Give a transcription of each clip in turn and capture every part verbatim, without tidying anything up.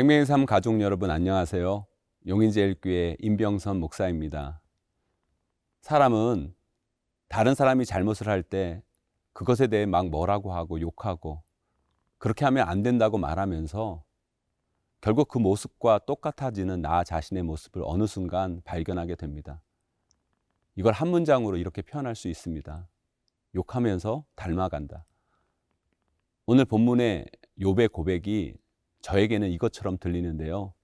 생명의 삶 가족 여러분 안녕하세요. 용인제일교회 임병선 목사입니다. 사람은 다른 사람이 잘못을 할 때 그것에 대해 막 뭐라고 하고 욕하고 그렇게 하면 안 된다고 말하면서 결국 그 모습과 똑같아지는 나 자신의 모습을 어느 순간 발견하게 됩니다. 이걸 한 문장으로 이렇게 표현할 수 있습니다. 욕하면서 닮아간다. 오늘 본문의 욥의 고백이 저에게는 이것처럼 들리는데요.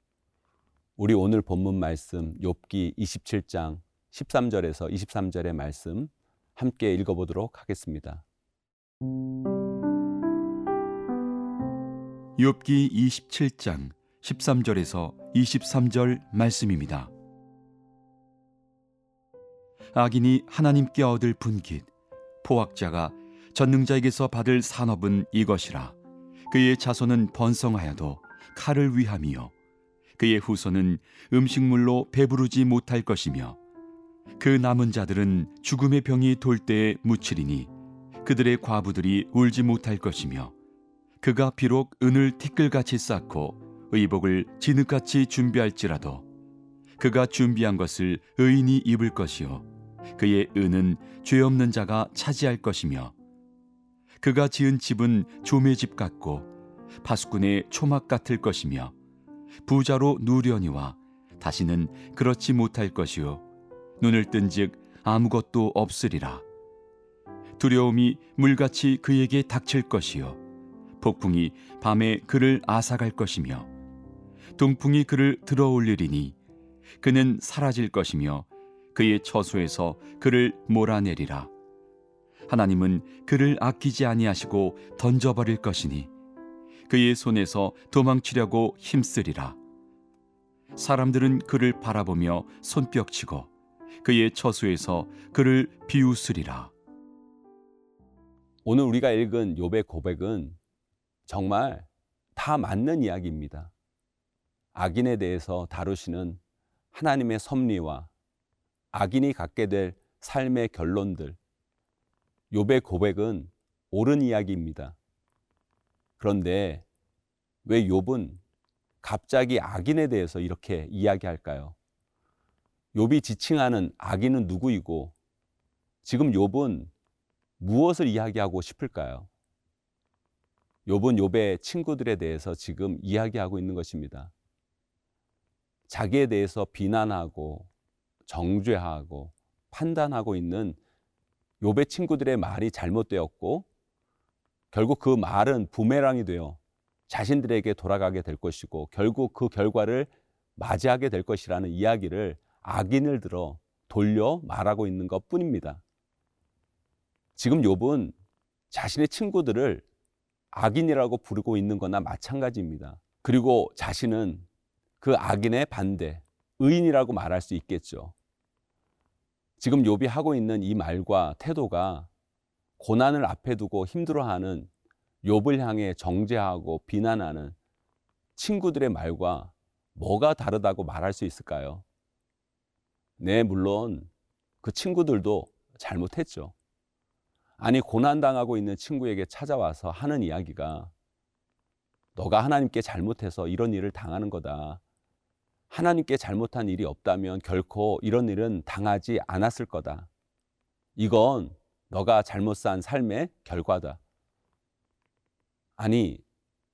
우리 오늘 본문 말씀 욥기 이십칠 장 십삼 절에서 이십삼 절의 말씀 함께 읽어보도록 하겠습니다. 욥기 이십칠 장 십삼 절에서 이십삼 절 말씀입니다. 악인이 하나님께 얻을 분깃, 포악자가 전능자에게서 받을 산업은 이것이라. 그의 자손은 번성하여도 칼을 위함이요, 그의 후손은 음식물로 배부르지 못할 것이며, 그 남은 자들은 죽음의 병이 돌 때에 묻히리니 그들의 과부들이 울지 못할 것이며, 그가 비록 은을 티끌같이 쌓고 의복을 진흙같이 준비할지라도 그가 준비한 것을 의인이 입을 것이요, 그의 은은 죄 없는 자가 차지할 것이며, 그가 지은 집은 조의 집 같고 파수꾼의 초막 같을 것이며, 부자로 누려니와 다시는 그렇지 못할 것이요, 눈을 뜬즉 아무것도 없으리라. 두려움이 물같이 그에게 닥칠 것이요, 폭풍이 밤에 그를 앗아갈 것이며, 동풍이 그를 들어올리리니 그는 사라질 것이며, 그의 처소에서 그를 몰아내리라. 하나님은 그를 아끼지 아니하시고 던져버릴 것이니 그의 손에서 도망치려고 힘쓰리라. 사람들은 그를 바라보며 손뼉치고 그의 처소에서 그를 비웃으리라. 오늘 우리가 읽은 욥의 고백은 정말 다 맞는 이야기입니다. 악인에 대해서 다루시는 하나님의 섭리와 악인이 갖게 될 삶의 결론들, 욥의 고백은 옳은 이야기입니다. 그런데 왜 욥은 갑자기 악인에 대해서 이렇게 이야기할까요? 욥이 지칭하는 악인은 누구이고 지금 욥은 무엇을 이야기하고 싶을까요? 욥은 욥의 친구들에 대해서 지금 이야기하고 있는 것입니다. 자기에 대해서 비난하고 정죄하고 판단하고 있는 욥의 친구들의 말이 잘못되었고 결국 그 말은 부메랑이 되어 자신들에게 돌아가게 될 것이고 결국 그 결과를 맞이하게 될 것이라는 이야기를 악인을 들어 돌려 말하고 있는 것뿐입니다. 지금 욥은 자신의 친구들을 악인이라고 부르고 있는 거나 마찬가지입니다. 그리고 자신은 그 악인의 반대, 의인이라고 말할 수 있겠죠. 지금 욥이 하고 있는 이 말과 태도가 고난을 앞에 두고 힘들어하는 욥을 향해 정죄하고 비난하는 친구들의 말과 뭐가 다르다고 말할 수 있을까요? 네, 물론 그 친구들도 잘못했죠. 아니, 고난당하고 있는 친구에게 찾아와서 하는 이야기가 너가 하나님께 잘못해서 이런 일을 당하는 거다. 하나님께 잘못한 일이 없다면 결코 이런 일은 당하지 않았을 거다. 이건 너가 잘못 산 삶의 결과다. 아니,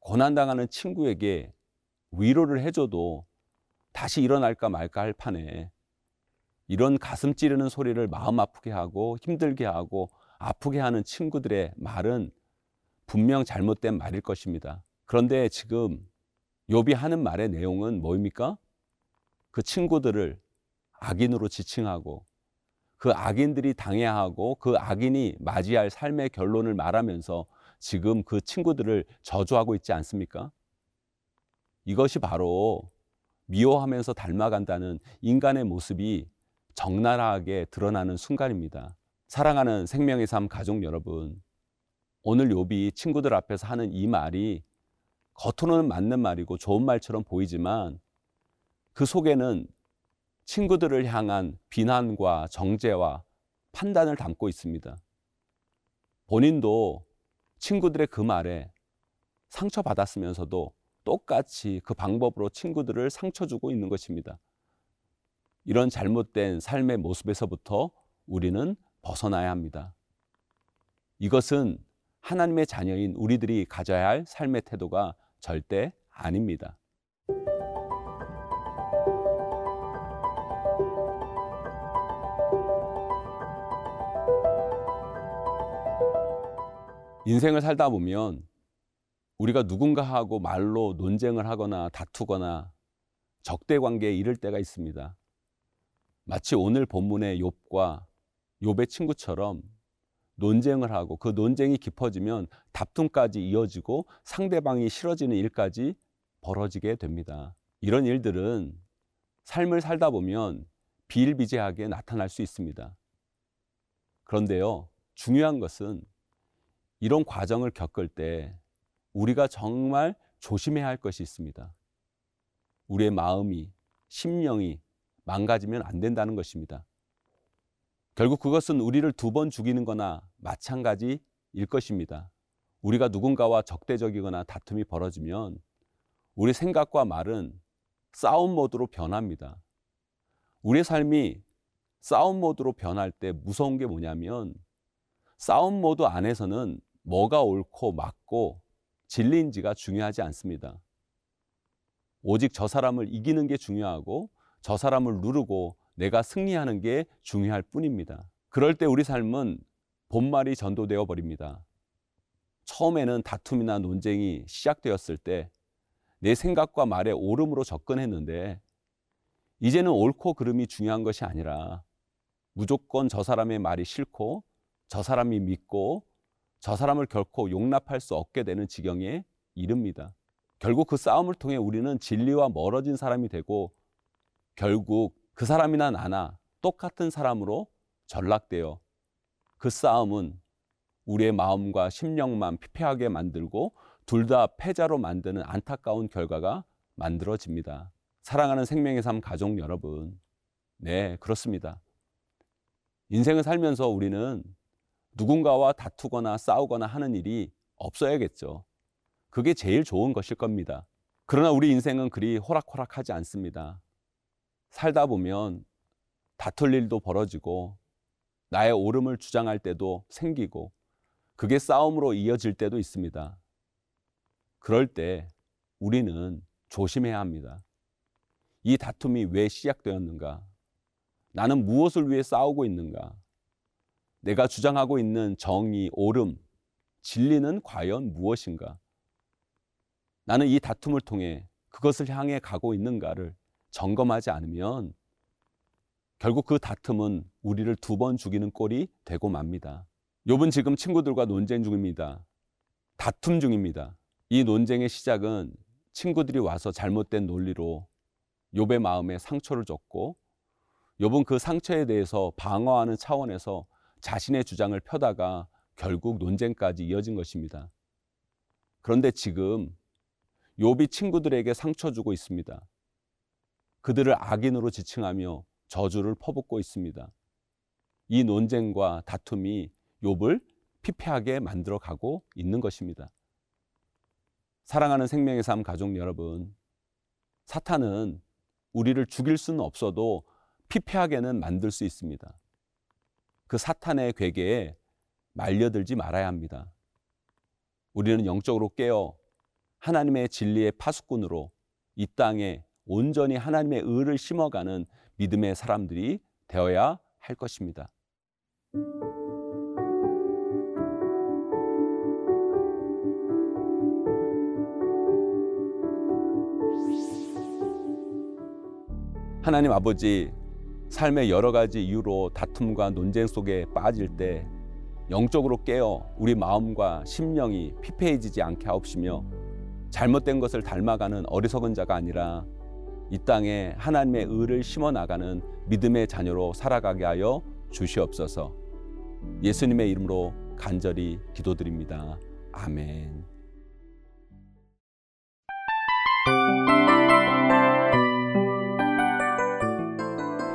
고난당하는 친구에게 위로를 해줘도 다시 일어날까 말까 할 판에 이런 가슴 찌르는 소리를 마음 아프게 하고 힘들게 하고 아프게 하는 친구들의 말은 분명 잘못된 말일 것입니다. 그런데 지금 욥이 하는 말의 내용은 뭐입니까? 그 친구들을 악인으로 지칭하고 그 악인들이 당해야 하고 그 악인이 맞이할 삶의 결론을 말하면서 지금 그 친구들을 저주하고 있지 않습니까? 이것이 바로 미워하면서 닮아간다는 인간의 모습이 적나라하게 드러나는 순간입니다. 사랑하는 생명의 삶 가족 여러분, 오늘 욥이 친구들 앞에서 하는 이 말이 겉으로는 맞는 말이고 좋은 말처럼 보이지만 그 속에는 친구들을 향한 비난과 정죄와 판단을 담고 있습니다. 본인도 친구들의 그 말에 상처받았으면서도 똑같이 그 방법으로 친구들을 상처 주고 있는 것입니다. 이런 잘못된 삶의 모습에서부터 우리는 벗어나야 합니다. 이것은 하나님의 자녀인 우리들이 가져야 할 삶의 태도가 절대 아닙니다. 인생을 살다 보면 우리가 누군가하고 말로 논쟁을 하거나 다투거나 적대 관계에 이를 때가 있습니다. 마치 오늘 본문의 욥과 욥의 친구처럼 논쟁을 하고 그 논쟁이 깊어지면 다툼까지 이어지고 상대방이 싫어지는 일까지 벌어지게 됩니다. 이런 일들은 삶을 살다 보면 비일비재하게 나타날 수 있습니다. 그런데요, 중요한 것은 이런 과정을 겪을 때 우리가 정말 조심해야 할 것이 있습니다. 우리의 마음이, 심령이 망가지면 안 된다는 것입니다. 결국 그것은 우리를 두 번 죽이는 거나 마찬가지일 것입니다. 우리가 누군가와 적대적이거나 다툼이 벌어지면 우리 생각과 말은 싸움 모드로 변합니다. 우리의 삶이 싸움 모드로 변할 때 무서운 게 뭐냐면 싸움 모드 안에서는 뭐가 옳고 맞고 진리인지가 중요하지 않습니다. 오직 저 사람을 이기는 게 중요하고 저 사람을 누르고 내가 승리하는 게 중요할 뿐입니다. 그럴 때 우리 삶은 본말이 전도되어 버립니다. 처음에는 다툼이나 논쟁이 시작되었을 때 내 생각과 말에 옳음으로 접근했는데 이제는 옳고 그름이 중요한 것이 아니라 무조건 저 사람의 말이 싫고 저 사람이 믿고 저 사람을 결코 용납할 수 없게 되는 지경에 이릅니다. 결국 그 싸움을 통해 우리는 진리와 멀어진 사람이 되고 결국 그 사람이나 나나 똑같은 사람으로 전락되어 그 싸움은 우리의 마음과 심령만 피폐하게 만들고 둘 다 패자로 만드는 안타까운 결과가 만들어집니다. 사랑하는 생명의 삶 가족 여러분, 네, 그렇습니다. 인생을 살면서 우리는 누군가와 다투거나 싸우거나 하는 일이 없어야겠죠. 그게 제일 좋은 것일 겁니다. 그러나 우리 인생은 그리 호락호락하지 않습니다. 살다 보면 다툴 일도 벌어지고 나의 옳음을 주장할 때도 생기고 그게 싸움으로 이어질 때도 있습니다. 그럴 때 우리는 조심해야 합니다. 이 다툼이 왜 시작되었는가? 나는 무엇을 위해 싸우고 있는가? 내가 주장하고 있는 정의, 옳음, 진리는 과연 무엇인가? 나는 이 다툼을 통해 그것을 향해 가고 있는가를 점검하지 않으면 결국 그 다툼은 우리를 두 번 죽이는 꼴이 되고 맙니다. 욥은 지금 친구들과 논쟁 중입니다. 다툼 중입니다. 이 논쟁의 시작은 친구들이 와서 잘못된 논리로 욥의 마음에 상처를 줬고 욥은 그 상처에 대해서 방어하는 차원에서 자신의 주장을 펴다가 결국 논쟁까지 이어진 것입니다. 그런데 지금 욥이 친구들에게 상처 주고 있습니다. 그들을 악인으로 지칭하며 저주를 퍼붓고 있습니다. 이 논쟁과 다툼이 욥을 피폐하게 만들어가고 있는 것입니다. 사랑하는 생명의 삶 가족 여러분, 사탄은 우리를 죽일 수는 없어도 피폐하게는 만들 수 있습니다. 그 사탄의 궤계에 말려들지 말아야 합니다. 우리는 영적으로 깨어 하나님의 진리의 파수꾼으로 이 땅에 온전히 하나님의 의를 심어가는 믿음의 사람들이 되어야 할 것입니다. 하나님 아버지, 삶의 여러 가지 이유로 다툼과 논쟁 속에 빠질 때 영적으로 깨어 우리 마음과 심령이 피폐해지지 않게 하옵시며 잘못된 것을 닮아가는 어리석은 자가 아니라 이 땅에 하나님의 의를 심어나가는 믿음의 자녀로 살아가게 하여 주시옵소서. 예수님의 이름으로 간절히 기도드립니다. 아멘.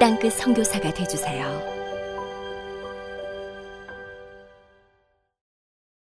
땅끝 선교사가 되어주세요.